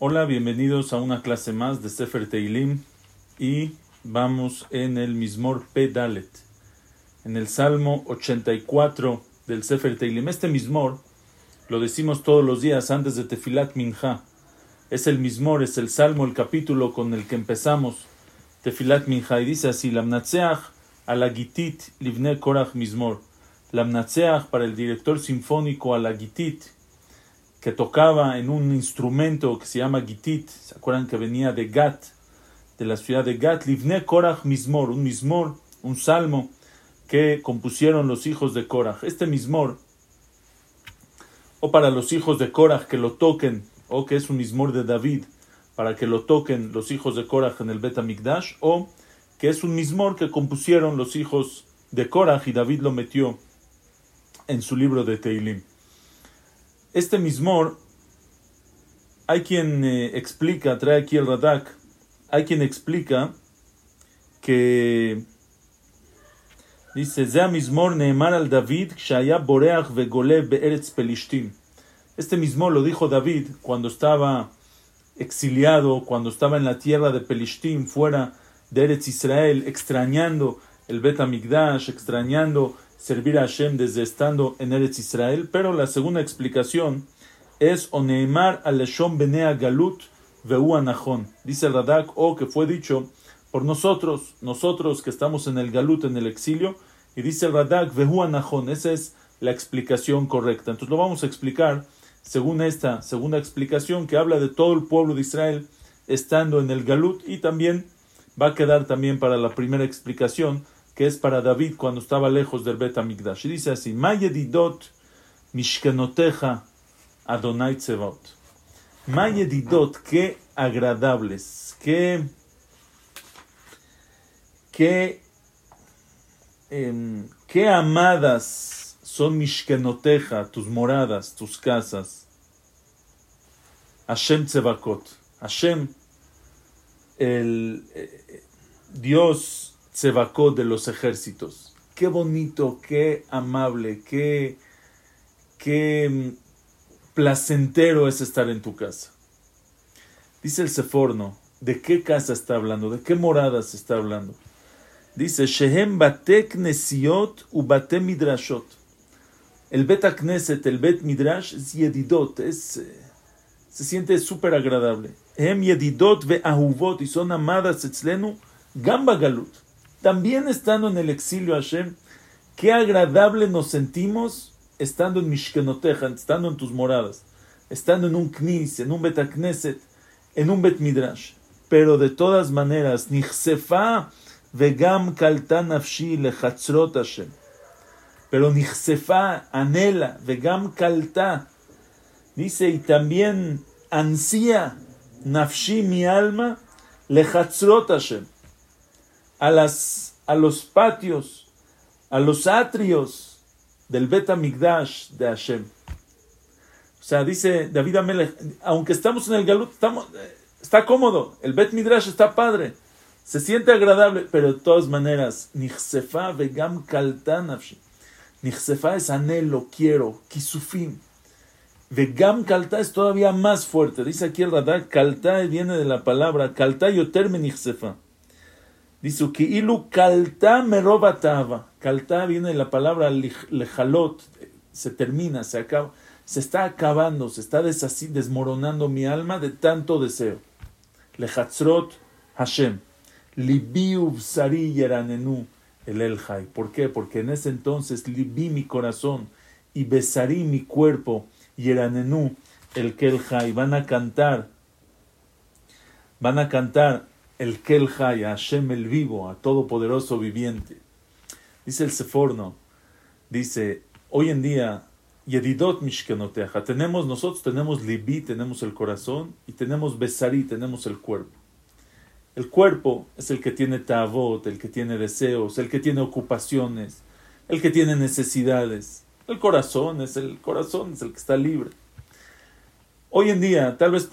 Hola, bienvenidos a una clase más de Sefer Teilim y vamos en el Mismor P. Dalet, en el Salmo 84 del Sefer Teilim. Este Mismor lo decimos todos los días antes de Tefilat Minha. Es el Mismor, es el Salmo, el capítulo con el que empezamos Tefilat Minha y dice así: Lamnaceach alagitit livne korach mismor. Lamnaceach para el director sinfónico alagitit, que tocaba en un instrumento que se llama Gittit. ¿Se acuerdan que venía de Gat, de la ciudad de Gat? Livne Korach mismor, un salmo que compusieron los hijos de Korach. Este mismor, o para los hijos de Korach que lo toquen, o que es un mismor de David, para que lo toquen los hijos de Korach en el Beit HaMikdash, o que es un mismor que compusieron los hijos de Korach y David lo metió en su libro de Teilim. Este mismor, hay quien explica, trae aquí el Radak, hay quien explica que dice: Zeh mismor neemar al David kshaya boreach vegole beeretz Pelishtim. Este mismor lo dijo David cuando estaba exiliado, cuando estaba en la tierra de Pelishtim, fuera de Eretz Israel, extrañando el Beit HaMikdash, extrañando servir a Hashem desde estando en Eretz Israel. Pero la segunda explicación es o neemar al leshon benea galut veu anajón. Dice el Radak, o que fue dicho por nosotros que estamos en el galut, en el exilio. Y dice el Radak veu anajón, esa es la explicación correcta. Entonces lo vamos a explicar según esta segunda explicación, que habla de todo el pueblo de Israel estando en el galut, y también va a quedar también para la primera explicación, que es para David cuando estaba lejos del Beit HaMikdash. Y dice así: Ma yedidot mishkenoteja Adonai Tsevaot. Ma yedidot, qué agradables, qué amadas son mishkenoteja, tus moradas, tus casas. Hashem Tsevakot. Hashem, el Dios Tsevakot, de los ejércitos. Qué bonito, qué amable, qué placentero es estar en tu casa. Dice el Seforno, ¿de qué casa está hablando? ¿De qué morada se está hablando? Dice: Shehem bate knesiot u bate midrashot. El Beit Knesset, el Beit Midrash, es yedidot, se siente súper agradable. Hem yedidot ve ahuvot, y son amadas etzlenu gamba galut. También estando en el exilio, Hashem, qué agradable nos sentimos estando en Mishkenoteja, estando en tus moradas, estando en un Knis, en un Beit HaKnesset, en un Bet Midrash. Pero de todas maneras, Nichsefa vegam kalta nafshi lechatzrot Hashem. Pero Nichsefa, anhela, vegam kalta, dice, y también ansía nafshi, mi alma, lechatzrot Hashem, a los patios, a los atrios del Beit HaMikdash de Hashem. O sea, dice David Amelech, aunque estamos en el Galut, está cómodo, el Beit Midrash está padre, se siente agradable, pero de todas maneras, Nichsefa vegam kalta nafshi. Nichsefa es anhelo, quiero, kisufim. Vegam kalta es todavía más fuerte. Dice aquí el Radak, kalta viene de la palabra kalta yoter me nichsefa. Dice que ilu kalta meroba tava. Kalta viene de la palabra lejalot, se termina, se acaba, se está acabando, se está desmoronando mi alma de tanto deseo. Lejatzrot Hashem. Libi ubsari yeranenu el eljai. ¿Por qué? Porque en ese entonces libi, mi corazón, y besari, mi cuerpo, yeranenu el keljai. Van a cantar el Kel Jai, a Hashem el vivo, a todopoderoso viviente. Dice el Seforno, dice, hoy en día, Yedidot Mishkenoteja, nosotros tenemos Libí, tenemos el corazón, y tenemos Besarí, tenemos el cuerpo. El cuerpo es el que tiene Tavot, el que tiene deseos, el que tiene ocupaciones, el que tiene necesidades. El corazón es el que está libre. Hoy en día, tal vez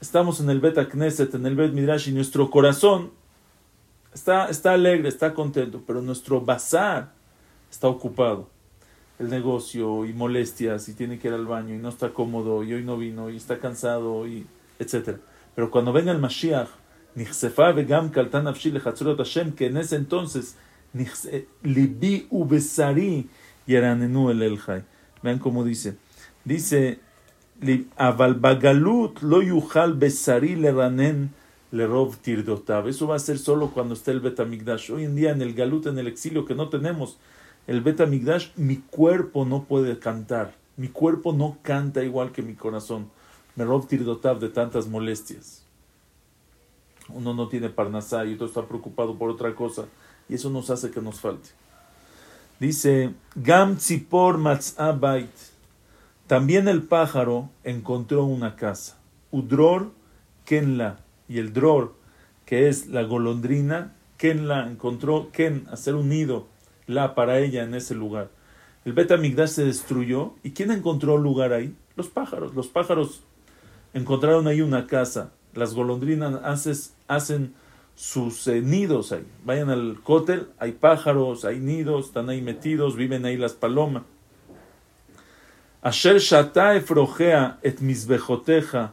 estamos en el Beit HaKnesset, en el Beit Midrash, y nuestro corazón está alegre, está contento, pero nuestro bazar está ocupado. El negocio y molestias, y tiene que ir al baño, y no está cómodo, y hoy no vino, y está cansado, y etc. Pero cuando venga el Mashiach, Nixefa vegam kaltan nafshi lechatzurot Hashem, que en ese entonces libi ubesari yeranenu el Elchai. Vean cómo dice. Dice, aval bagalut lo yuchal besari leranen lerov tirdotav. Eso va a ser solo cuando esté el Beit HaMikdash. Hoy en día en el Galut, en el exilio, que no tenemos el Beit HaMikdash, mi cuerpo no puede cantar. Mi cuerpo no canta igual que mi corazón. Me rob tirdotav, de tantas molestias. Uno no tiene parnasá y otro está preocupado por otra cosa. Y eso nos hace que nos falte. Dice, Gam tzipor matzá bait. También el pájaro encontró una casa. Udror kenla. Y el dror, que es la golondrina, kenla encontró, ken, hacer un nido, la para ella en ese lugar. El Beit HaMikdash se destruyó. ¿Y quién encontró lugar ahí? Los pájaros. Los pájaros encontraron ahí una casa. Las golondrinas hacen sus nidos ahí. Vayan al cótel, hay pájaros, hay nidos, están ahí metidos, viven ahí las palomas. Asher shata efrojea et mizbejoteja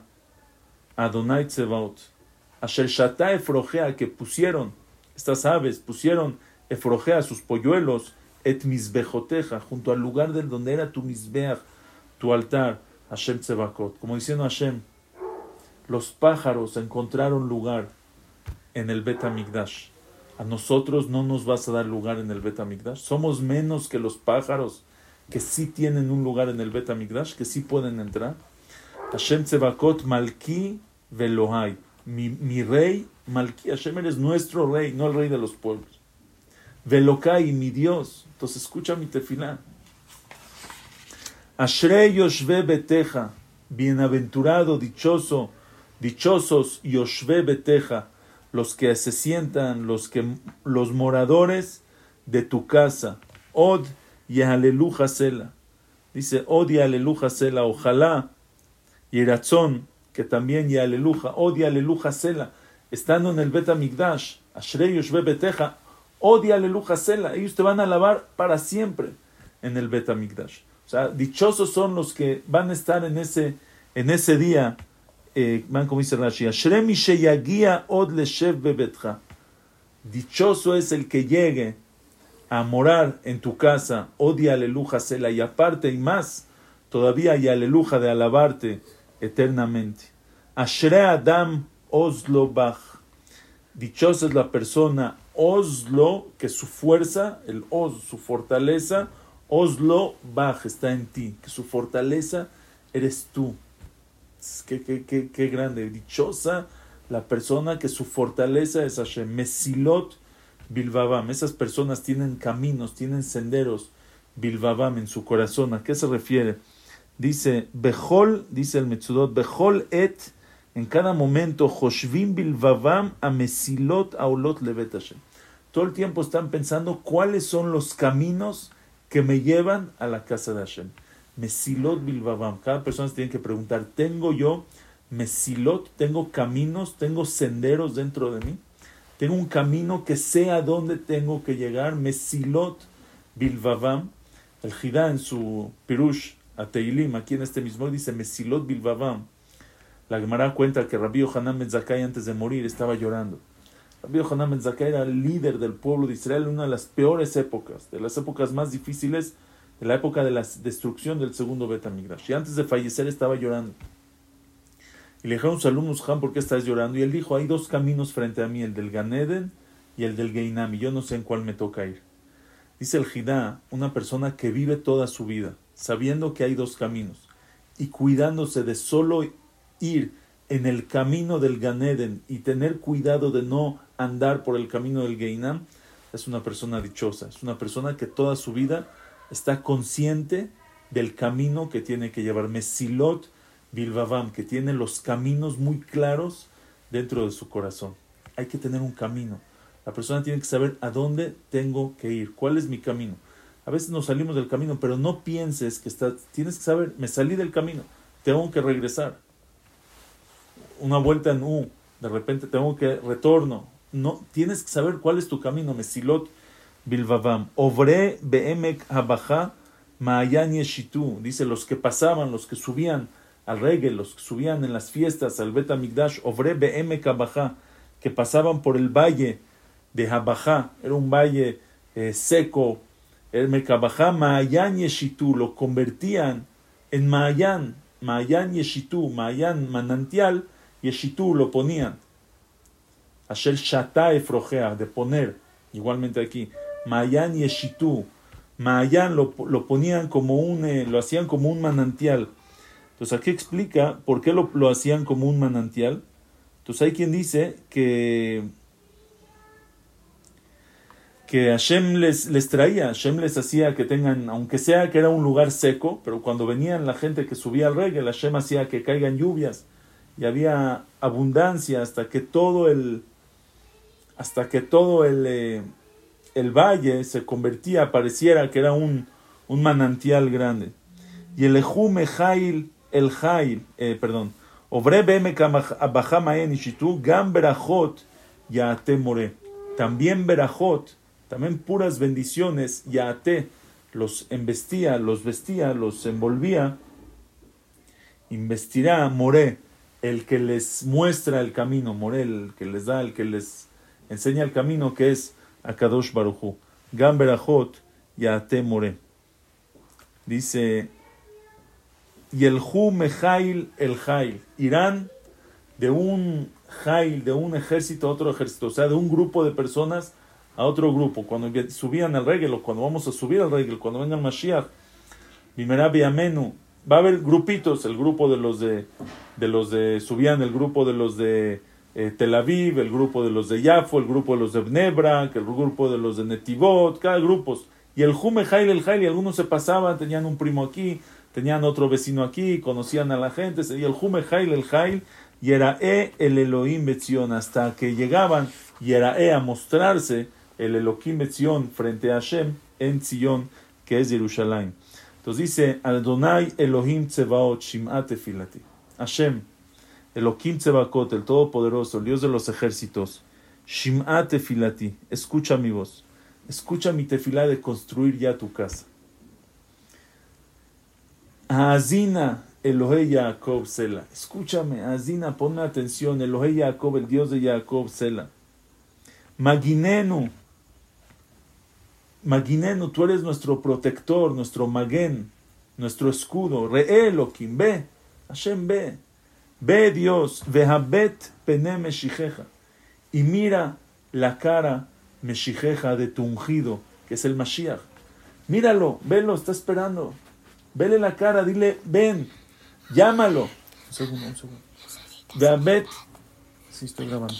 Adonai Tsebaot. Asher shata efrojea, que pusieron, estas aves pusieron efrojea, sus polluelos, et mizbejoteja, junto al lugar del donde era tu mizbeach, tu altar, Hashem Tzevakot. Como diciendo Hashem, los pájaros encontraron lugar en el Beit HaMikdash. A nosotros no nos vas a dar lugar en el Beit HaMikdash. Somos menos que los pájaros que sí tienen un lugar en el Beit HaMikdash, que sí pueden entrar. Hashem Tzevakot, Malki Velohai. Mi rey, Malki. Hashem, eres nuestro rey, no el rey de los pueblos. Velokai, mi Dios. Entonces escucha mi tefilá. Ashrei Yoshve Beteja, bienaventurado, dichoso, dichosos Yoshve Beteja, los que se sientan, los moradores de tu casa. Od Yehalelu Hasela. Dice, Od Yehalelu Hasela, ojalá, Yeratzon, que también Yehaleluja, Od Yehalelu Hasela, estando en el Beit HaMikdash, Ashrei Yoshve Beteja, Od Yehalelu Hasela, ellos te van a alabar para siempre en el Beit HaMikdash. O sea, dichosos son los que van a estar en ese día. Van como dice Rashi, Ashrei mi sheyagia od leshev bebetcha. Dichoso es el que llegue a morar en tu casa. Od yaleluja sela, y aparte y más todavía yaleluja, de alabarte eternamente. Ashrei adam oslo bach. Dichosa es la persona oslo, que su fuerza, el os, su fortaleza, Oslo Baj, está en ti, que su fortaleza eres tú. Qué grande, dichosa la persona que su fortaleza es Hashem. Mesilot Bilvavam, esas personas tienen caminos, tienen senderos, Bilvavam, en su corazón. ¿A qué se refiere? Dice, Bejol, dice el Metsudot, Bejol et, en cada momento, Joshvim Bilvavam a Mesilot Aulot Levet Hashem. Todo el tiempo están pensando cuáles son los caminos que me llevan a la casa de Hashem. Mesilot Bilvavam. Cada persona se tiene que preguntar, ¿tengo yo Mesilot? ¿Tengo caminos? ¿Tengo senderos dentro de mí? ¿Tengo un camino que sé a dónde tengo que llegar? Mesilot Bilvavam. El Jidá, en su Pirush a Teilim, aquí en este mismo, dice Mesilot Bilvavam. La Gemara cuenta que Rabí Yohanan Mezakai, antes de morir, estaba llorando. Rabí Yohanan Mezakai era el líder del pueblo de Israel en una de las peores épocas, de las épocas más difíciles, de la época de la destrucción del segundo Beit HaMikdash. Y antes de fallecer estaba llorando. Y le dijeron a sus alumnos, Han, ¿por qué estás llorando? Y él dijo, hay dos caminos frente a mí, el del Ganeden y el del Geinam, y yo no sé en cuál me toca ir. Dice el Jidá, una persona que vive toda su vida sabiendo que hay dos caminos y cuidándose de solo ir en el camino del Ganeden y tener cuidado de no andar por el camino del Geinam, es una persona dichosa. Es una persona que toda su vida está consciente del camino que tiene que llevar. Mesilot Bilvavam, que tiene los caminos muy claros dentro de su corazón. Hay que tener un camino. La persona tiene que saber a dónde tengo que ir, cuál es mi camino. A veces nos salimos del camino, pero no pienses que tienes que saber, me salí del camino, tengo que regresar. Una vuelta en U, de repente tengo que retorno. No, tienes que saber cuál es tu camino. Mesilot Bilvavam. Obre beemek habajá maayan yeshitu. Dice, los que pasaban, los que subían al Regel, los que subían en las fiestas al Beit HaMikdash, Obre Be'emek Habajá, que pasaban por el valle de Habajá, era un valle seco, el Mekabajá, Ma'ayán Yeshitú, lo convertían en Ma'ayán, Ma'ayán Yeshitú, Ma'ayán, manantial, Yeshitú, lo ponían. Asher Shatá Efrojea, de poner, igualmente aquí, Ma'ayán Yeshitú, Ma'ayán lo ponían como un, lo hacían como un manantial. Entonces aquí explica por qué lo hacían como un manantial. Entonces hay quien dice que Hashem les traía, Hashem les hacía que tengan, aunque sea que era un lugar seco, pero cuando venían la gente que subía al Regel, Hashem hacía que caigan lluvias y había abundancia hasta que todo el valle se convertía, pareciera que era un manantial grande. Y el Ejume Jail, el Jail, Obre Bemek Abajamaen Ishitu, Gam Berajot Yaate More. También Berajot, también puras bendiciones, Yaate, los embestía, los vestía, los envolvía. Investirá More, el que les muestra el camino, More, el que les da, el que les enseña el camino, que es a Kadosh Baruj Hu. Gam Berajot Yaate More. Dice, y el Hu Mejail el Jail, irán de un Jail, de un ejército a otro ejército, o sea, de un grupo de personas a otro grupo. Cuando subían al Regel, o cuando vamos a subir al Regel, cuando venga el Mashiach, Bimerabi Amenu, va a haber grupitos, el grupo de los de subían, el grupo de los de Tel Aviv, el grupo de los de Yafo, el grupo de los de Bnebrak, el grupo de los de Netivot, cada grupo. Y el Hu Mejail el Jail, y algunos se pasaban, tenían un primo aquí, tenían otro vecino aquí, conocían a la gente, y el Hu Mejail el Jail, y era el Elohim Betzion, hasta que llegaban, y era a mostrarse el Elohim Betzion frente a Hashem en Zion, que es Jerusalén. Entonces dice, Adonai Elohim Tzebaot Shim'a Tefilati. Hashem, Elohim Tzebaot, el Todopoderoso, el Dios de los ejércitos, Shim'a Tefilati, escucha mi voz, escucha mi tefilá de construir ya tu casa. Azina Elohei Yaakov Sela. Escúchame, Azina, ponme atención. Elohei Yaakov, el Dios de Yaakov Sela. Maginenu. Maginenu, tú eres nuestro protector, nuestro magén, nuestro escudo. Re Elohim, ve. Hashem, ve. Ve Dios. Vehabet pene Meshijeja. Y mira la cara Meshijeja de tu ungido, que es el Mashiach. Míralo, velo, está esperando. Vele la cara, dile, ven, llámalo. Un segundo. Veabet, sí estoy grabando.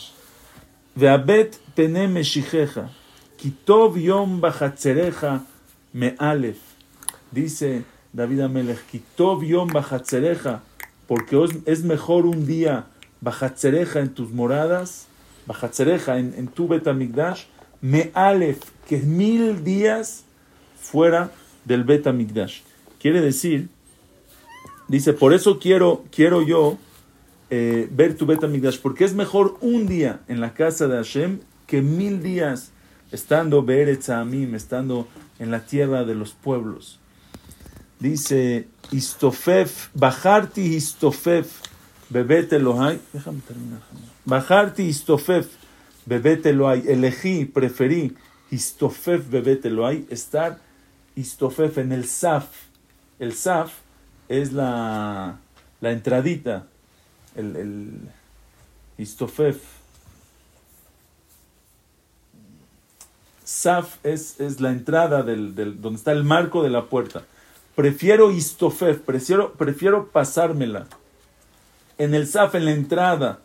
Veabet pene Meshijeja, kitov yom bachatzereja mealef. Dice David Amelech, kitov yom bachatzereja, porque es mejor un día bachatzereja en tus moradas, bachatzereja en tu Beit HaMikdash, mealef, que 1000 días fuera del Beit HaMikdash. Quiere decir, dice, por eso quiero yo ver tu Beit HaMikdash, porque es mejor un día en la casa de Hashem que 1000 días estando Be'eretz Amim, estando en la tierra de los pueblos. Dice, Histofef, Bajarti Histofef, Bebet Elohai. Déjame terminar. Bajarti Histofef, Bebet Elohai. Elegí, preferí, Histofef, Bebet Elohai, estar Histofef en el Saf. El Saf es la entradita, el Histofef. Saf es la entrada del donde está el marco de la puerta. Prefiero Histofef, prefiero pasármela. En el Saf, en la entrada.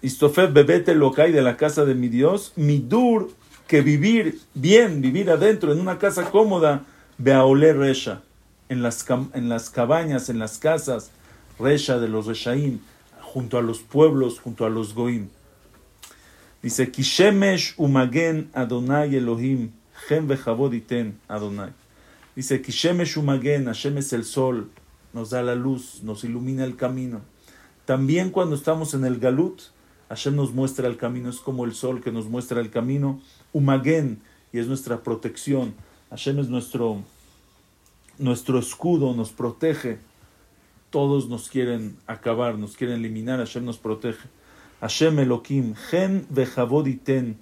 Histofef bebete locai, de la casa de mi Dios. Midur, que vivir bien, vivir adentro, en una casa cómoda. Beaolé Resha, en las cabañas, en las casas, Resha de los Reshaim, junto a los pueblos, junto a los Goim. Dice, Kishemesh umagen Adonai Elohim, Chem vechavod iten Adonai. Dice, Kishemesh umagen, Hashem es el sol, nos da la luz, nos ilumina el camino. También cuando estamos en el Galut, Hashem nos muestra el camino, es como el sol que nos muestra el camino, umagen, y es nuestra protección. Hashem es nuestro escudo, nos protege. Todos nos quieren acabar, nos quieren eliminar. Hashem nos protege. Hashem Elohim, Gen vejavod iten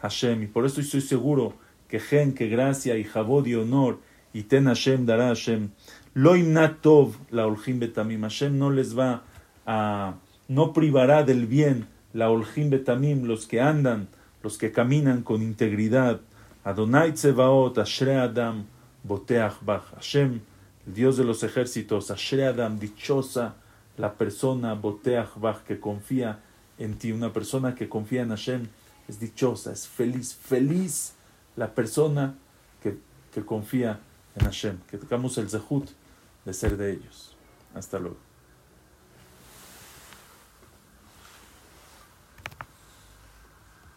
Hashem. Y por eso estoy seguro que Gen, que gracia, y Javod y honor, iten Hashem, dará Hashem. Lo imna tov la olchim betamim. Hashem no les va a, no privará del bien la olchim betamim, los que andan, los que caminan con integridad. Adonai Tsebaot, Ashrei Adam, Boteach Bach. Hashem, el Dios de los ejércitos, Ashrei Adam, dichosa la persona, Boteach Bach, que confía en ti. Una persona que confía en Hashem es dichosa, es feliz, feliz la persona que confía en Hashem. Que tengamos el zehut de ser de ellos. Hasta luego.